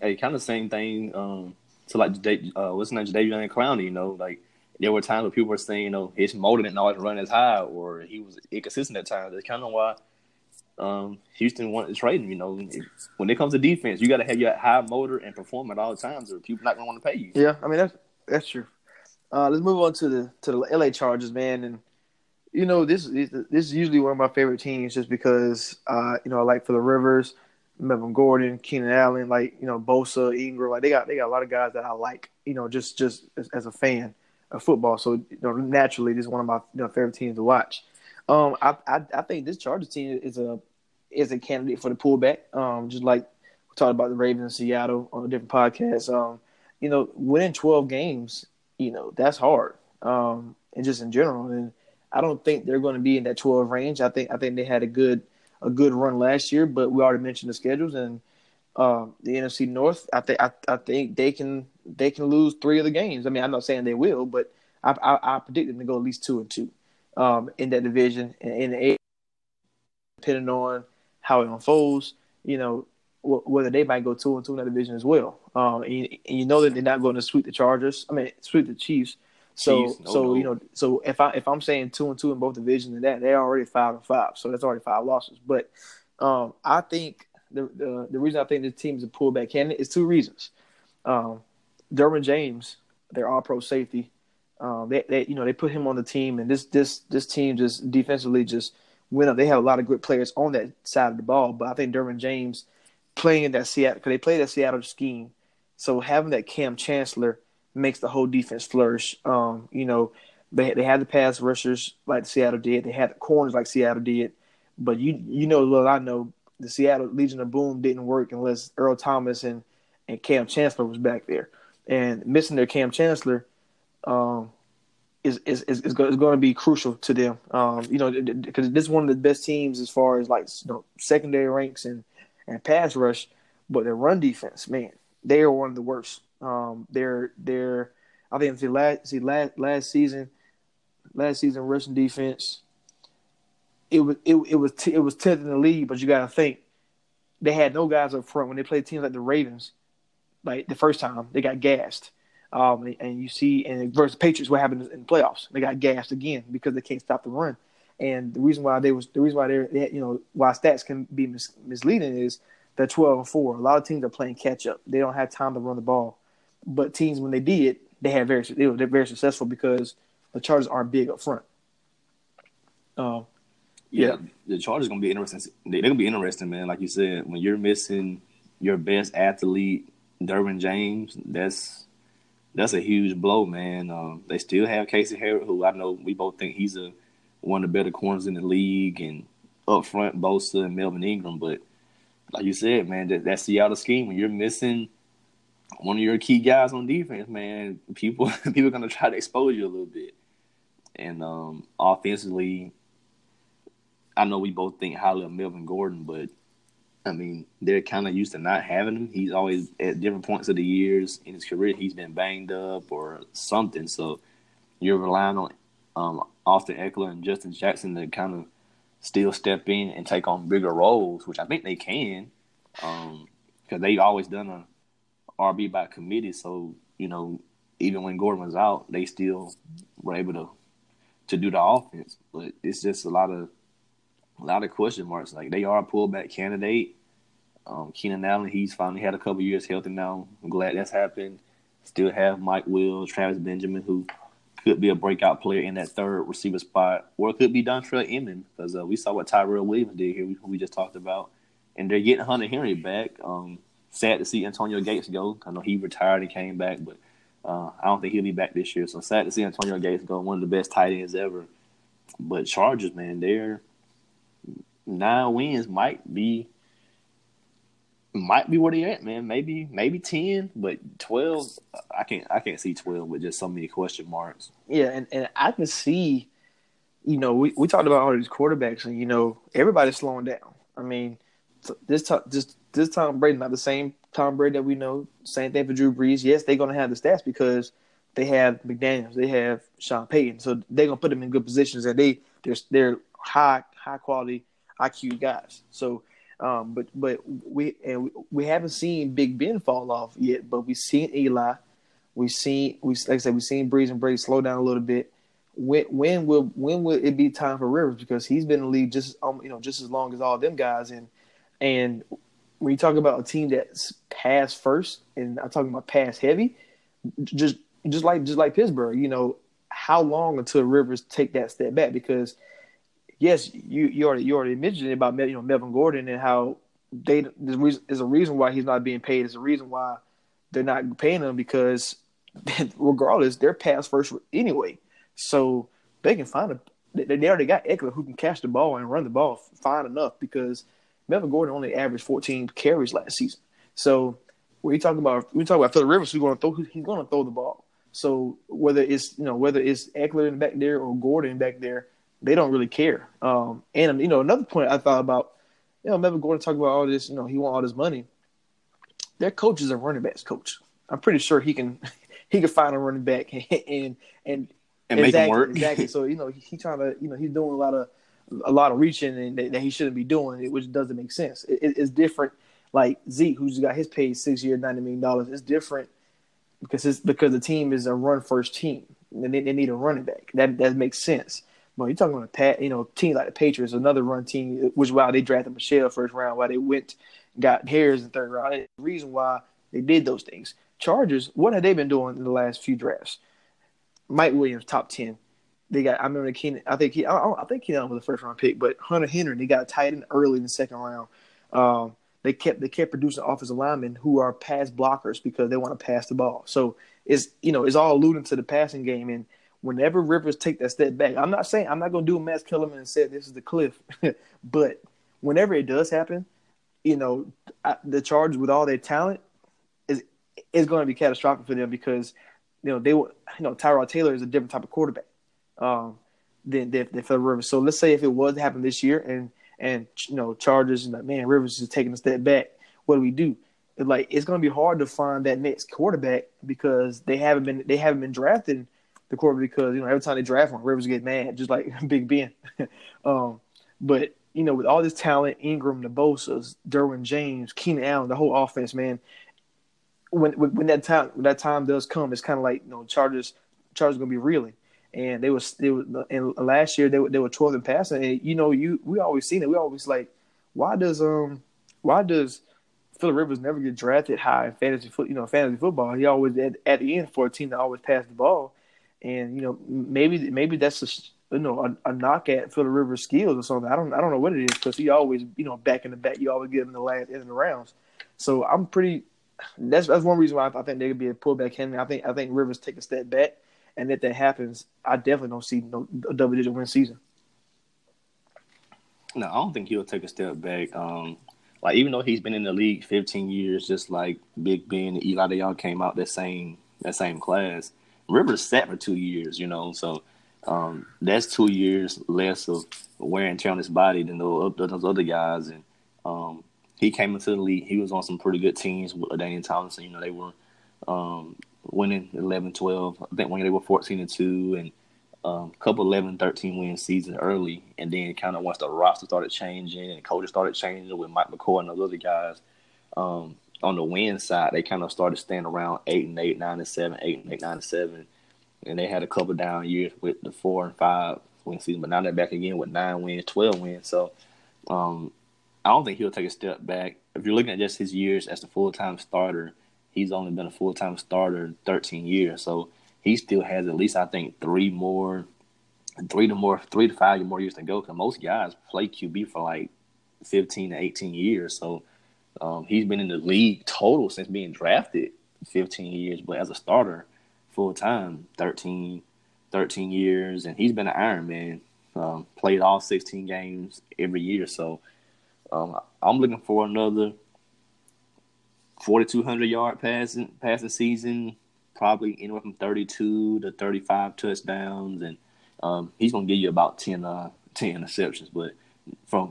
Hey, kind of same thing to like what's his name, Jadavion Clowney. You know, like there were times where people were saying, you know, his motor didn't always run as high, or he was inconsistent at times. That's kind of why. Houston wanted to trade him. You know, when it comes to defense, you got to have your high motor and perform at all times, or people not going to want to pay you. Yeah, I mean that's true. Let's move on to the LA Chargers, man. And you know, this is usually one of my favorite teams, just because you know, I like Phillip Rivers, Melvin Gordon, Keenan Allen, like, you know, Bosa, Ingram. Like they got a lot of guys that I like. You know, just as a fan of football. So you know, naturally, this is one of my, you know, favorite teams to watch. I think this Chargers team is a candidate for the pullback. Just like we talked about the Ravens in Seattle on a different podcast. You know, winning 12 games, you know, that's hard. And just in general, and I don't think they're going to be in that 12 range. I think they had a good run last year, but we already mentioned the schedules and the NFC North. I think they can lose 3 of the games. I mean, I'm not saying they will, but I predict them to go at least 2-2. In that division, and in the AFC, depending on how it unfolds, you know, whether they might go 2-2 in that division as well. And you know that they're not going to sweep the Chiefs. So you know, so if I'm saying 2-2 in both divisions, and that they're already 5-5, so that's already 5 losses. But I think the reason I think this team is a pullback candidate is 2 reasons. Derwin James, their All-Pro safety. They you know, they put him on the team, and this team just defensively just went up. They have a lot of good players on that side of the ball, but I think Derwin James playing in that Seattle, because they play that Seattle scheme, so having that Cam Chancellor makes the whole defense flourish. You know, they had the pass rushers like Seattle did, they had the corners like Seattle did, but you know, well, I know the Seattle Legion of Boom didn't work unless Earl Thomas and Cam Chancellor was back there, and missing their Cam Chancellor. Is going to be crucial to them, you know, because this is one of the best teams as far as, like, you know, secondary ranks and pass rush, but their run defense, man, they are one of the worst. They're I think last season rushing defense, it was 10th in the league, but you got to think they had no guys up front when they played teams like the Ravens. Like the first time they got gassed. And you see, and versus the Patriots, what happened in the playoffs? They got gassed again because they can't stop the run. And the reason why why stats can be misleading is they're 12-4. A lot of teams are playing catch up. They don't have time to run the ball. But teams, when they did, they were very successful because the Chargers aren't big up front. The Chargers gonna be interesting. They're gonna be interesting, man. Like you said, when you're missing your best athlete, Derwin James, That's a huge blow, man. They still have Casey Harrod, who I know we both think he's one of the better corners in the league, and up front, Bosa and Melvin Ingram. But like you said, man, that Seattle scheme, when you're missing one of your key guys on defense, man, people are going to try to expose you a little bit. And offensively, I know we both think highly of Melvin Gordon, but, I mean, they're kind of used to not having him. He's always, at different points of the years in his career, he's been banged up or something. So you're relying on Austin Eckler and Justin Jackson to kind of still step in and take on bigger roles, which I think they can, because they've always done a RB by committee. So, you know, even when Gordon was out, they still were able to do the offense. But it's just a lot of question marks. Like, they are a pullback candidate. Keenan Allen, he's finally had a couple years healthy now. I'm glad that's happened. Still have Mike Wills, Travis Benjamin, who could be a breakout player in that third receiver spot, or it could be Dontrell Inman, because we saw what Tyrell Williams did here, who we just talked about. And they're getting Hunter Henry back. Sad to see Antonio Gates go. I know he retired and came back, but I don't think he'll be back this year. So sad to see Antonio Gates go, one of the best tight ends ever. But Chargers, man, they're 9 wins might be where they at, man. Maybe 10, but 12. I can't see 12 with just so many question marks. Yeah, and I can see, you know, we talked about all these quarterbacks, and you know, everybody's slowing down. I mean, this Tom Brady, not the same Tom Brady that we know. Same thing for Drew Brees. Yes, they're gonna have the stats because they have McDaniels, they have Sean Payton, so they're gonna put them in good positions, and they're high quality IQ guys. So, but we haven't seen Big Ben fall off yet, but we've seen Eli, we've seen Breeze and Brady slow down a little bit. When will it be time for Rivers? Because he's been in the league just as long as all them guys. And when you talk about a team that's pass first, and I'm talking about pass heavy, just like Pittsburgh, you know, how long until Rivers take that step back? Because yes, you already mentioned it about, you know, Melvin Gordon and how there's a reason why he's not being paid. There's a reason why they're not paying him, because regardless, they're pass first anyway. So they can find they already got Eckler, who can catch the ball and run the ball fine enough, because Melvin Gordon only averaged 14 carries last season. So we talk about Phillip Rivers, he's going to throw the ball. So whether it's Eckler back there or Gordon back there, they don't really care. And, you know, another point I thought about, you know, Melvin Gordon talking about all this, you know, he wants all this money. Their coach is a running backs coach. I'm pretty sure he can find a running back and exactly, make him work. Exactly. So, you know, he trying to, you know, he's doing a lot of reaching and that he shouldn't be doing, which doesn't make sense. It's different. Like Zeke, who's got his paid 6 year, $90 million. It's different because the team is a run first team and they need a running back. That makes sense. But you're talking about teams like the Patriots, another run team, which why they drafted Michelle first round, why they got Harris in third round. That's the reason why they did those things. Chargers, what have they been doing in the last few drafts? Mike Williams, top 10. They got, I remember Keenan. I think Keenan was a first round pick, but Hunter Henry, they got tight end early in the second round. They kept producing offensive linemen who are pass blockers because they want to pass the ball. So it's all alluding to the passing game. And whenever Rivers take that step back, I'm not saying I'm not going to do a Max Kellerman and say this is the cliff, but whenever it does happen, you know, the Chargers with all their talent is going to be catastrophic for them, because you know Tyrod Taylor is a different type of quarterback than Phillip Rivers. So let's say if it was to happen this year, and you know, Chargers is like, man, Rivers is taking a step back, what do we do? Like, it's going to be hard to find that next quarterback because they haven't been drafting the quarterback, because you know every time they draft one, Rivers get mad, just like Big Ben. But you know, with all this talent, Ingram, the Bosa's, Derwin James, Keenan Allen, the whole offense, man. When that time does come, it's kind of like, you know, Chargers gonna be reeling, and they were, and last year they were 12th in passing, and you know, we always seen it. We always like, why does Phillip Rivers never get drafted high in fantasy football? He always at the end for a team that always passed the ball. And you know, maybe that's a knock at Phillip Rivers' skills or something. I don't know what it is, because he always, you know, back in the back. You always get him the last end of the rounds. So I'm pretty. That's one reason why I think they could be a pullback candidate. I think Rivers take a step back, and if that happens, I definitely don't see no double-digit win season. No, I don't think he'll take a step back. Like, even though he's been in the league 15 years, just like Big Ben and Eli, they all came out that same class. Rivers sat for 2 years, you know, so That's 2 years less of wear and tear on his body than those other guys. And he came into the league. He was on some pretty good teams with Adanian Thompson. You know, they were winning 11-12. I think when they were 14-2 and a couple 11-13 win seasons early. And then kind of once the roster started changing and coaches started changing with Mike McCoy and those other guys, on the win side, they kind of started staying around 8-8, 9-7, 8-8, 9-7. And they had a couple down years with the 4 and 5 win season, but now they're back again with 9 wins, 12 wins. So I don't think he'll take a step back. If you're looking at just his years as a full-time starter, he's only been a full-time starter 13 years. So he still has at least, I think, three to 5 more years to go. Because most guys play QB for like 15 to 18 years. So he's been in the league total since being drafted 15 years, but as a starter, full-time, 13 years, and he's been an Iron Man, played all 16 games every year. So I'm looking for another 4,200-yard passing season, probably anywhere from 32 to 35 touchdowns, and he's going to give you about 10 interceptions. But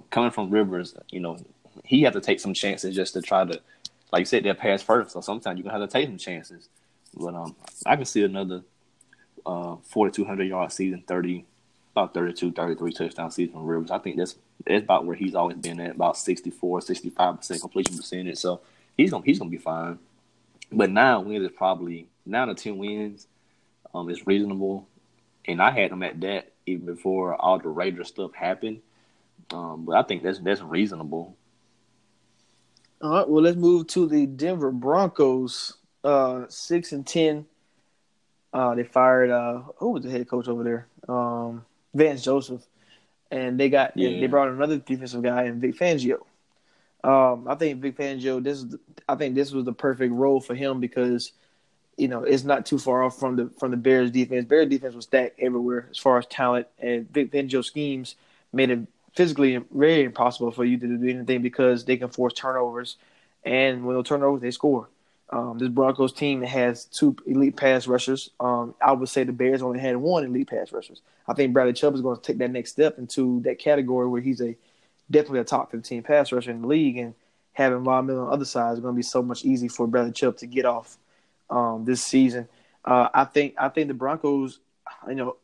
coming from Rivers, you know, he had to take some chances just to try to, like you said, they'll pass first. So sometimes you're going to have to take some chances. But I can see another 4,200-yard season, 32, 33 touchdown season from Rivers. I think that's about where he's always been at, about 64, 65% completion percentage. So he's gonna be fine. But 9 wins is probably 9 to 10 wins is reasonable. And I had him at that even before all the Raiders stuff happened. But I think that's reasonable. All right. Well, let's move to the Denver Broncos. 6-10. They fired who was the head coach over there? Vance Joseph, and they brought another defensive guy in Vic Fangio. I think Vic Fangio. This was the perfect role for him because you know it's not too far off from the Bears defense. Bears defense was stacked everywhere as far as talent, and Vic Fangio schemes made it physically very impossible for you to do anything because they can force turnovers, and when they turnovers, they score. This Broncos team has 2 elite pass rushers. I would say the Bears only had 1 elite pass rushers. I think Bradley Chubb is going to take that next step into that category where he's definitely a top 15 pass rusher in the league, and having Von Miller on the other side is going to be so much easier for Bradley Chubb to get off this season. I think the Broncos, you know,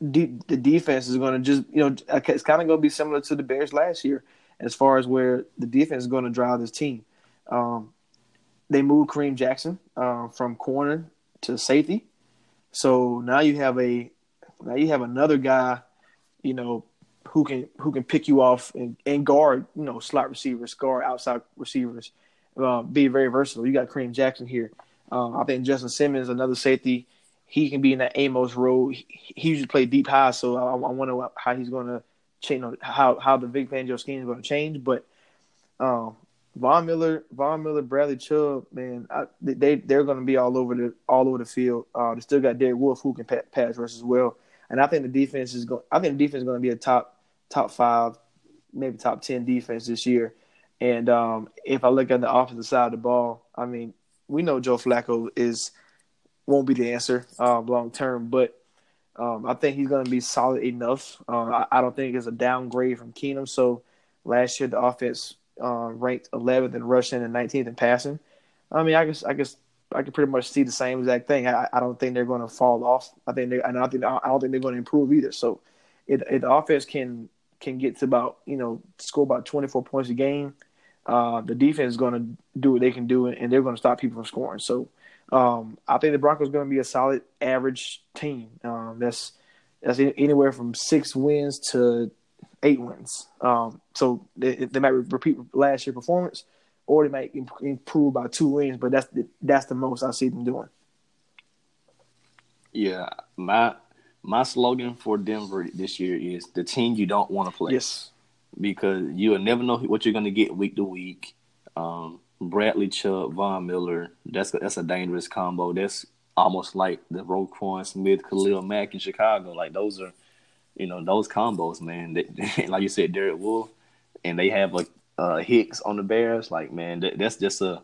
the defense is going to just, you know, it's kind of going to be similar to the Bears last year as far as where the defense is going to drive this team. They moved Kareem Jackson from corner to safety, so now you have another guy, you know, who can pick you off and guard, you know, slot receivers, guard outside receivers, be very versatile. You got Kareem Jackson here. I think Justin Simmons, another safety, he can be in that Amos role. He usually play deep high, so I wonder how he's going to change, how the Vic Fangio scheme is going to change, but. Von Miller, Bradley Chubb, man, they're going to be all over the field. They still got Derek Wolf, who can pass rush as well, and I think the defense is going. I think the defense is going to be a top 5, maybe top 10 defense this year. And if I look at the offensive side of the ball, I mean, we know Joe Flacco won't be the answer long term, but I think he's going to be solid enough. I don't think it's a downgrade from Keenum. So last year the offense. Ranked 11th in rushing and 19th in passing. I mean, I could pretty much see the same exact thing. I don't think they're going to fall off. I don't think they're going to improve either. So, the offense can get to about, you know, score about 24 points a game. The defense is going to do what they can do, and they're going to stop people from scoring. So, I think the Broncos are going to be a solid average team. That's anywhere from 6 wins to 8 wins. So they might repeat last year's performance, or they might improve by 2 wins. But that's the most I see them doing. Yeah, my slogan for Denver this year is the team you don't want to play. Yes, because you'll never know what you're going to get week to week. Bradley Chubb, Von Miller. That's a dangerous combo. That's almost like the Roquan Smith, Khalil Mack in Chicago. Like those are. You know, those combos, man, that, like you said, Derek Wolf, and they have Hicks on the Bears. Like, man, that's just a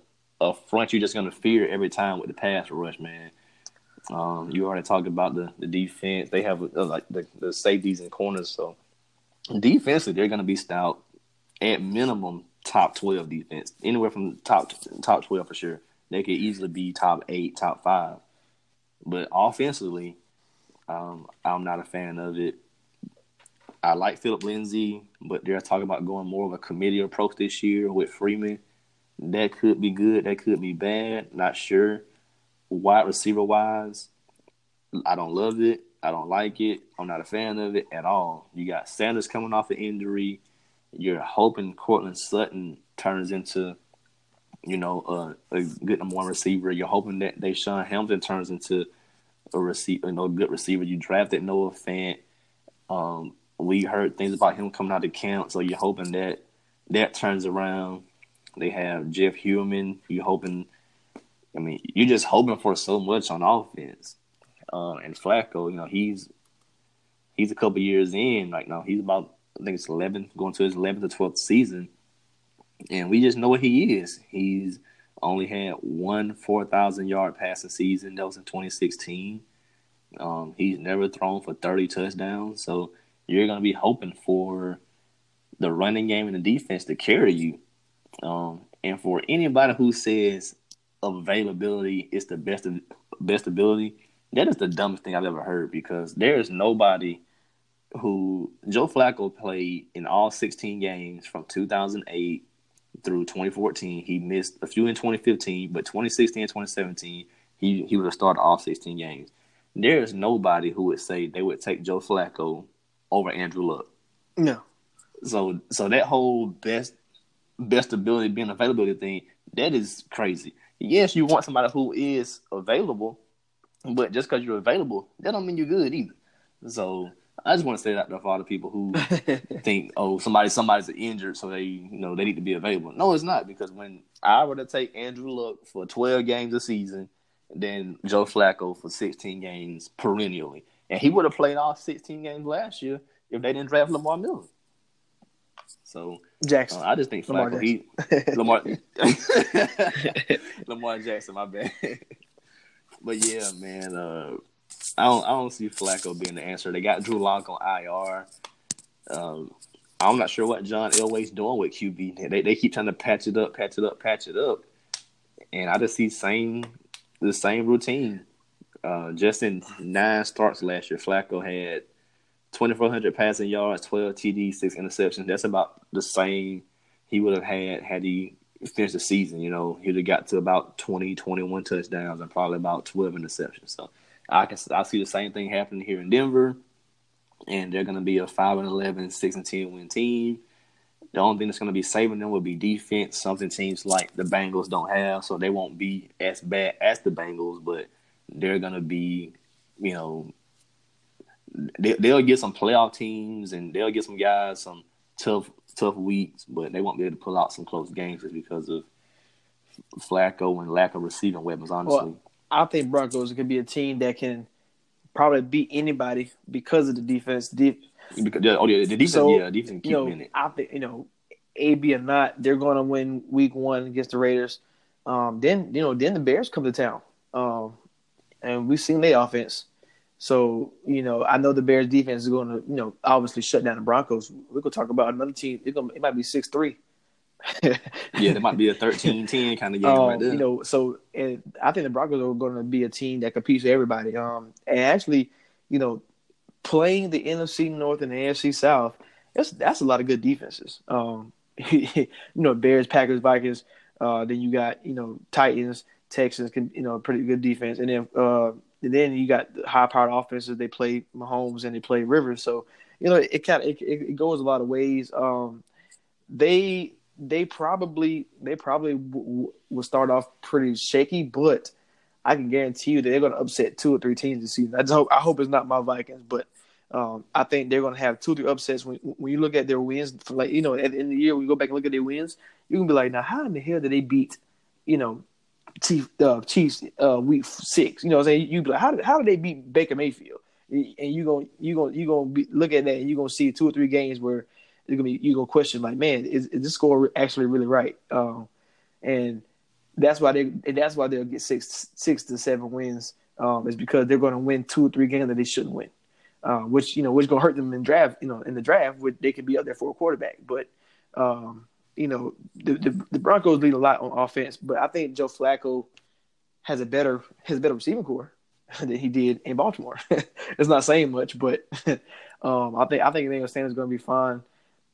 front you're just going to fear every time with the pass rush, man. You already talked about the defense. They have like the safeties and corners. So defensively, they're going to be stout at minimum top 12 defense, anywhere from top 12 for sure. They could easily be top 8, top 5. But offensively, I'm not a fan of it. I like Philip Lindsay, but they're talking about going more of a committee approach this year with Freeman. That could be good. That could be bad. Not sure. Wide receiver-wise, I don't love it. I don't like it. I'm not a fan of it at all. You got Sanders coming off an injury. You're hoping Cortland Sutton turns into, you know, a good number one receiver. You're hoping that Deshaun Hamilton turns into a receiver, you know, good receiver. You drafted Noah Fant. We heard things about him coming out of camp, so you're hoping that that turns around. They have Jeff Heumann. You're hoping – I mean, you're just hoping for so much on offense. And Flacco, you know, he's a couple years in right now. He's about, I think it's 11, going to his 11th or 12th season. And we just know what he is. He's only had one 4,000-yard passing season. That was in 2016. He's never thrown for 30 touchdowns. So you're going to be hoping for the running game and the defense to carry you. And for anybody who says availability is the best ability, that is the dumbest thing I've ever heard, because there is nobody who – Joe Flacco played in all 16 games from 2008 through 2014. He missed a few in 2015, but 2016 and 2017, he would have started all 16 games. There is nobody who would say they would take Joe Flacco over Andrew Luck. No. So that whole best ability being availability thing, that is crazy. Yes, you want somebody who is available, but just because you're available, that don't mean you're good either. So I just want to say that to all the people who think, oh, somebody's injured, so they need to be available. No, it's not, because when I were to take Andrew Luck for 12 games a season, then Joe Flacco for 16 games perennially, and he would have played all 16 games last year if they didn't draft Lamar Miller. So Jackson, I just think Flacco, Lamar Jackson, my bad. But yeah, man, I don't see Flacco being the answer. They got Drew Lock on IR. I'm not sure what John Elway's doing with QB. They keep trying to patch it up, and I just see the same routine. Just in 9 starts last year, Flacco had 2,400 passing yards, 12 TDs, 6 interceptions. That's about the same he would have had he finished the season. You know, he would have got to about 20, 21 touchdowns and probably about 12 interceptions. So I see the same thing happening here in Denver, and they're going to be a 5-11, 6-10 win team. The only thing that's going to be saving them will be defense, something teams like the Bengals don't have, so they won't be as bad as the Bengals, but they're going to be, you know, they'll get some playoff teams and they'll get some guys some tough weeks, but they won't be able to pull out some close games just because of Flacco and lack of receiving weapons, honestly. Well, I think Broncos could be a team that can probably beat anybody because of the defense. Defense keep winning it. I think, you know, AB or not, they're going to win week one against the Raiders. Then the Bears come to town. And we've seen their offense. So, you know, I know the Bears defense is going to, you know, obviously shut down the Broncos. We're going to talk about another team. It might be 6-3. Yeah, it might be a 13-10 kind of game right there. You know, so and I think the Broncos are going to be a team that competes with everybody. And actually, you know, playing the NFC North and the AFC South, that's a lot of good defenses. You know, Bears, Packers, Vikings. Then you got, you know, Titans, Texans, you know, pretty good defense. And then you got high-powered offenses. They play Mahomes and they play Rivers. So, you know, it goes a lot of ways. They probably will start off pretty shaky, but I can guarantee you that they're going to upset 2 or 3 teams this season. I hope it's not my Vikings, but I think they're going to have 2 or 3 upsets. When you look at their wins, like, you know, at the end of the year, when you go back and look at their wins, you can be like, now, how in the hell did they beat, you know, Chiefs, week 6. You know what I'm saying? You be like, how did they beat Baker Mayfield? And you gonna look at that and you gonna see 2 or 3 games where you gonna question like, man, is this score actually really right? And that's why they'll get 6 to 7 wins is because they're going to win 2 or 3 games that they shouldn't win, which going to hurt them in the draft, which they could be up there for a quarterback. But the Broncos lead a lot on offense, but I think Joe Flacco has a better receiving corps than he did in Baltimore. It's not saying much, but I think Emmanuel Sanders is going to be fine.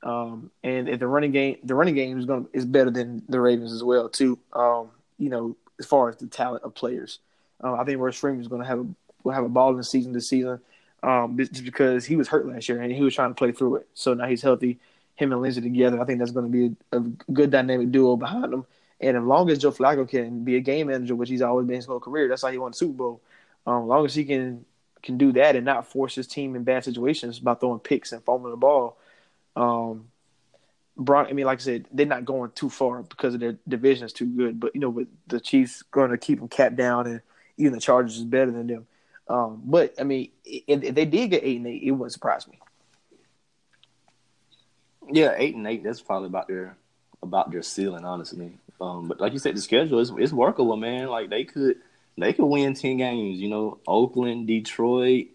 And if the running game is better than the Ravens as well too. As far as the talent of players, I think Russ Freeman is going to have a ball in the season this season, just because he was hurt last year and he was trying to play through it. So now he's healthy. Him and Lindsay together, I think that's going to be a good dynamic duo behind them. And as long as Joe Flacco can be a game manager, which he's always been his whole career, that's how he won the Super Bowl. As long as he can do that and not force his team in bad situations by throwing picks and fumbling the ball, like I said, they're not going too far because of their division is too good. But with the Chiefs going to keep them capped down, and even the Chargers is better than them. But if they did get 8-8, it wouldn't surprise me. Yeah, 8-8. That's probably about their ceiling, honestly. But like you said, the schedule is workable, man. Like they could win 10 games. Oakland, Detroit.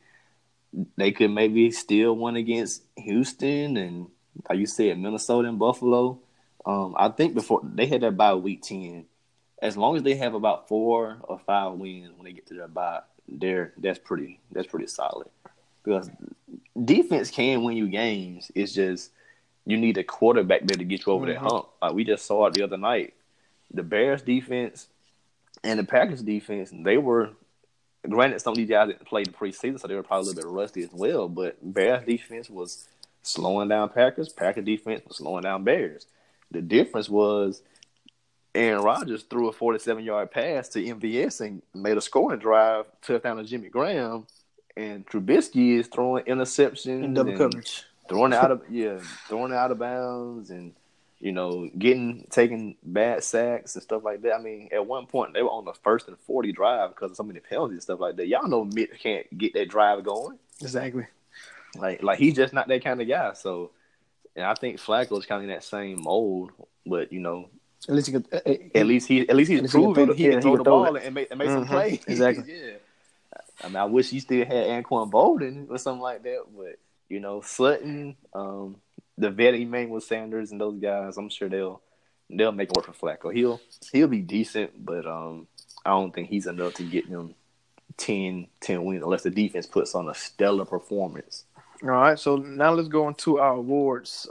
They could maybe steal one against Houston and, like you said, Minnesota and Buffalo. I think before they had their bye week 10. As long as they have about 4 or 5 wins when they get to their bye, that's pretty solid. Because defense can win you games. It's just you need a quarterback there to get you over that hump. Like we just saw it the other night. The Bears defense and the Packers defense, they were – granted, some of these guys didn't play the preseason, so they were probably a little bit rusty as well. But Bears defense was slowing down Packers. Packers defense was slowing down Bears. The difference was Aaron Rodgers threw a 47-yard pass to MVS and made a scoring drive, touchdown to Jimmy Graham, and Trubisky is throwing interceptions. And double coverage. Throwing it out of bounds and, taking bad sacks and stuff like that. At one point, they were on the 1st and 40 drive because of so many penalties and stuff like that. Y'all know Mitch can't get that drive going. Exactly. Like he's just not that kind of guy. So, and I think Flacco's kind of in that same mold, but, At least he's proven he can throw the ball and make some plays. Exactly. Yeah. I wish he still had Anquan Bolden or something like that, but... Sutton, the vet Emmanuel Sanders and those guys, I'm sure they'll make it work for Flacco. He'll be decent, but I don't think he's enough to get them 10 wins unless the defense puts on a stellar performance. All right, so now let's go into our awards.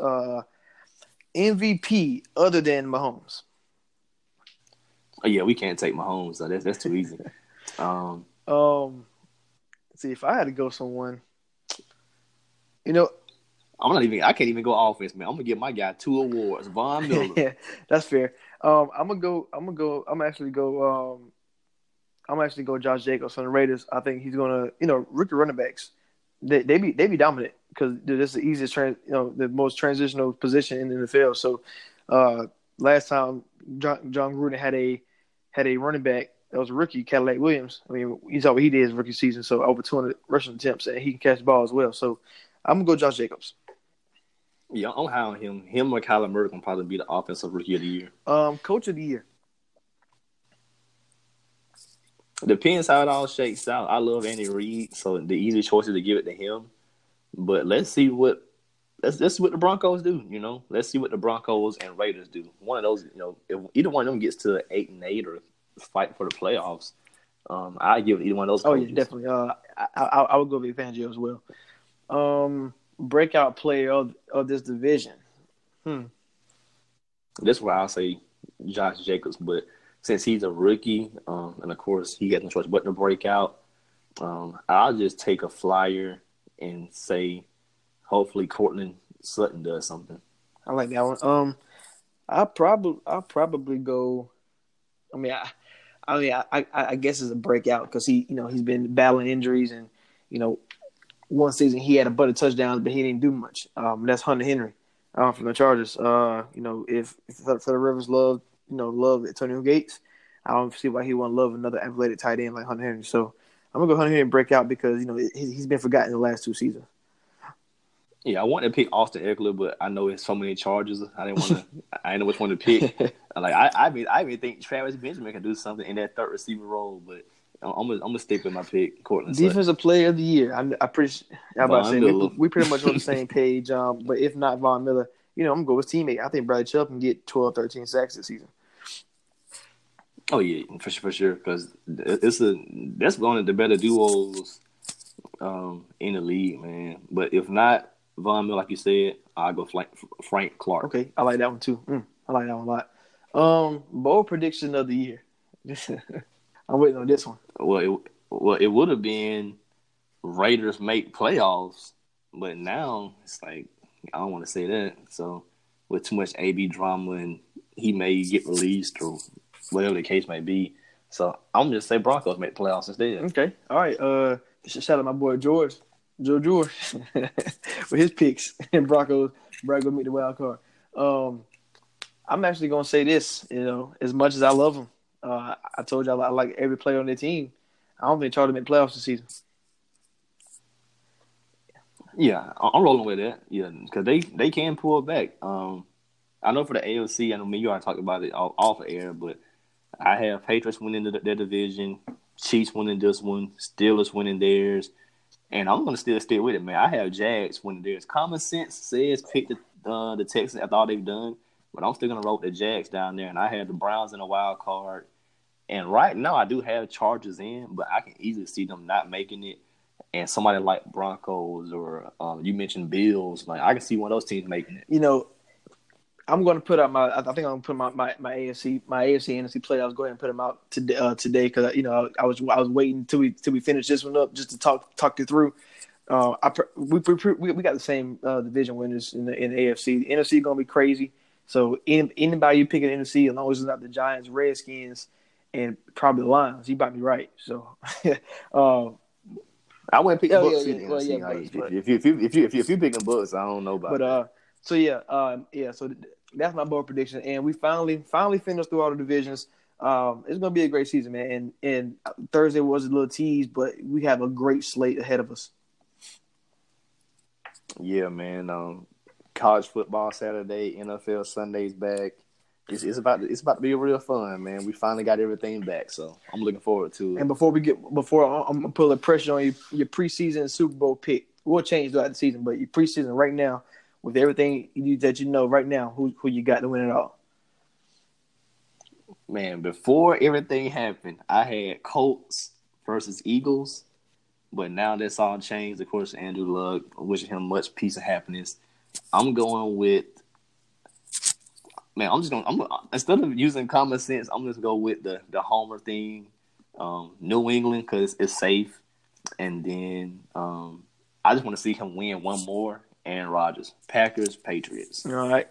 MVP other than Mahomes. Oh, yeah, we can't take Mahomes. So that's too easy. See, if I had to go someone – I can't even go offense, man. I'm gonna give my guy 2 awards, Von Miller. Yeah, that's fair. I'm gonna go Josh Jacobs from the Raiders. I think he's gonna, rookie running backs, they be dominant because that's the easiest the most transitional position in the NFL. So, last time Jon Gruden had a running back that was a rookie, Cadillac Williams. You saw what he did his rookie season. So over 200 rushing attempts, and he can catch the ball as well. So. I'm going to go Josh Jacobs. Yeah, I'm high on him. Him or Kyler Murray can probably be the offensive rookie of the year. Coach of the year. Depends how it all shakes out. I love Andy Reid, so the easy choice is to give it to him. But let's see what – let's see what the Broncos do, Let's see what the Broncos and Raiders do. One of those, if either one of them gets to 8-8 or fight for the playoffs, I give either one of those coaches. Oh, yeah, definitely. I would go Vic Fangio as well. Breakout player of this division. That's why I'll say Josh Jacobs, but since he's a rookie, and of course he has no choice but to break out, I'll just take a flyer and say hopefully Courtland Sutton does something. I like that one. I'll probably go. I guess it's a breakout because he he's been battling injuries and one season he had a bunch of touchdowns, but he didn't do much. That's Hunter Henry from the Chargers. If Phillip Rivers loved Antonio Gates, I don't see why he wouldn't love another athletic tight end like Hunter Henry. So I'm gonna go Hunter Henry and break out because he's been forgotten the last 2 seasons. Yeah, I wanted to pick Austin Eckler, but I know it's so many Chargers. I didn't know which one to pick. I even think Travis Benjamin can do something in that third receiver role, but I'm gonna stick with my pick, Courtland Sutton. Defensive player of the year. We pretty much on the same page. But if not Von Miller, I'm gonna go with his teammate. I think Bradley Chubb can get 12, 13 sacks this season. Oh yeah, for sure. Because that's one of the better duos in the league, man. But if not Von Miller, like you said, I'll go Frank Clark. Okay, I like that one too. I like that one a lot. Bold prediction of the year. I'm waiting on this one. Well, it would have been Raiders make playoffs, but now it's like I don't want to say that. So with too much AB drama, and he may get released or whatever the case may be. So I'm just say Broncos make playoffs instead. Okay, all right. Shout out my boy George with his picks, and Broncos meet the wild card. I'm actually gonna say this. As much as I love him. I told y'all I like every player on their team. I don't think Charlie made playoffs this season. Yeah, I'm rolling with that. Yeah, because they can pull back. I know for the AFC, I know you already talked about it off the air, but I have Patriots winning their division, Chiefs winning this one, Steelers winning theirs, and I'm going to still stick with it, man. I have Jags winning theirs. Common sense says pick the Texans after all they've done. But I'm still going to roll the Jags down there, and I had the Browns in a wild card. And right now I do have Chargers in, but I can easily see them not making it. And somebody like Broncos or you mentioned Bills, like I can see one of those teams making it. I'm going to put out my – I think I'm going to put my AFC, my AFC NFC playoffs. Go ahead and put them out today because, I was waiting till we finish this one up just to talk it through. We got the same division winners in the AFC. The NFC is going to be crazy. So anybody you pick in the NFC, as long as it's not the Giants, Redskins, and probably the Lions, you might be right. So, I wouldn't pick Bucks in the NFC. If you picking Bucks, I don't know about. But So that's my bold prediction, and we finally finished through all the divisions. It's gonna be a great season, man. And Thursday was a little tease, but we have a great slate ahead of us. Yeah, man. College football Saturday, NFL Sunday's back. It's about to be real fun, man. We finally got everything back, so I'm looking forward to it. And before I'm gonna put a pressure on your preseason Super Bowl pick. We'll change throughout the season, but your preseason right now with everything that right now, who you got to win it all. Man, before everything happened, I had Colts versus Eagles, but now that's all changed. Of course, Andrew Luck, wishing him much peace and happiness. I'm going with man. Instead of using common sense, I'm just gonna go with the homer thing, New England because it's safe, and then I just want to see him win one more. Aaron Rodgers, Packers, Patriots. All right,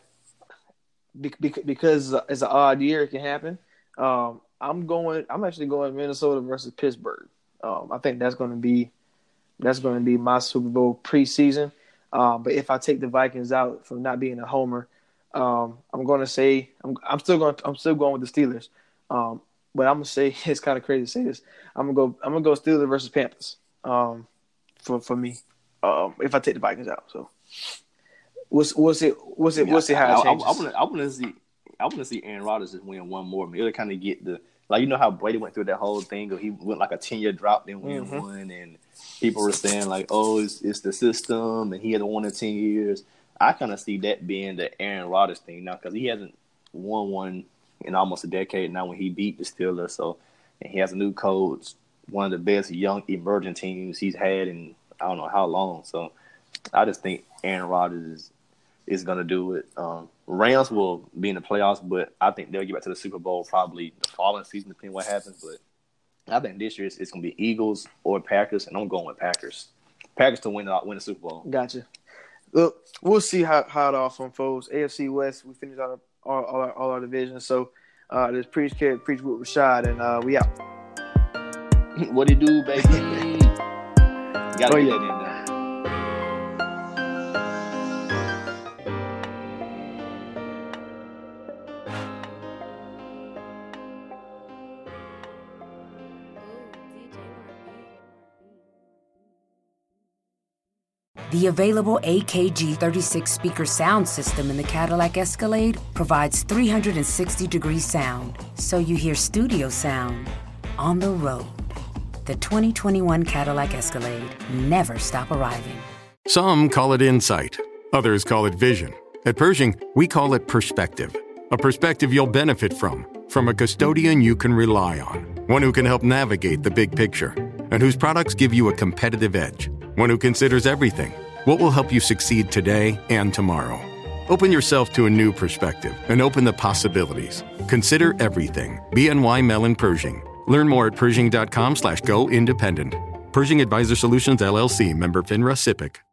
because it's an odd year, it can happen. I'm actually going Minnesota versus Pittsburgh. I think that's going to be my Super Bowl preseason. But if I take the Vikings out from not being a homer, I'm going to say I'm still going with the Steelers. But I'm going to say it's kind of crazy to say this. I'm going to go Steelers versus Panthers. For me, if I take the Vikings out, so we'll see how it changes. I want to see Aaron Rodgers just win one more. I mean, it'll kind of get the. Like, how Brady went through that whole thing or he went like a 10-year drought then win one, and people were saying like, oh, it's the system and he hadn't won in 10 years. I kind of see that being the Aaron Rodgers thing now because he hasn't won one in almost a decade now when he beat the Steelers. So, and he has a new coach, one of the best young emerging teams he's had in I don't know how long. So, I just think Aaron Rodgers is going to do it. Rams will be in the playoffs, but I think they'll get back to the Super Bowl probably the following season, depending on what happens. But I think this year it's going to be Eagles or Packers, and I'm going with Packers. Packers to win the Super Bowl. Gotcha. Look, we'll see how it all unfolds. AFC West, we finished all our divisions. So, this preach with Rashad, and we out. What it do, baby? Got to get that in. The available AKG 36-speaker sound system in the Cadillac Escalade provides 360-degree sound, so you hear studio sound on the road. the 2021 Cadillac Escalade never stop arriving. Some call it insight. Others call it vision. At Pershing, we call it perspective. A perspective you'll benefit from a custodian you can rely on, one who can help navigate the big picture, and whose products give you a competitive edge, one who considers everything, what will help you succeed today and tomorrow. Open yourself to a new perspective and open the possibilities. Consider everything. BNY Mellon Pershing. Learn more at Pershing.com/go independent. Pershing Advisor Solutions, LLC, member FINRA SIPC.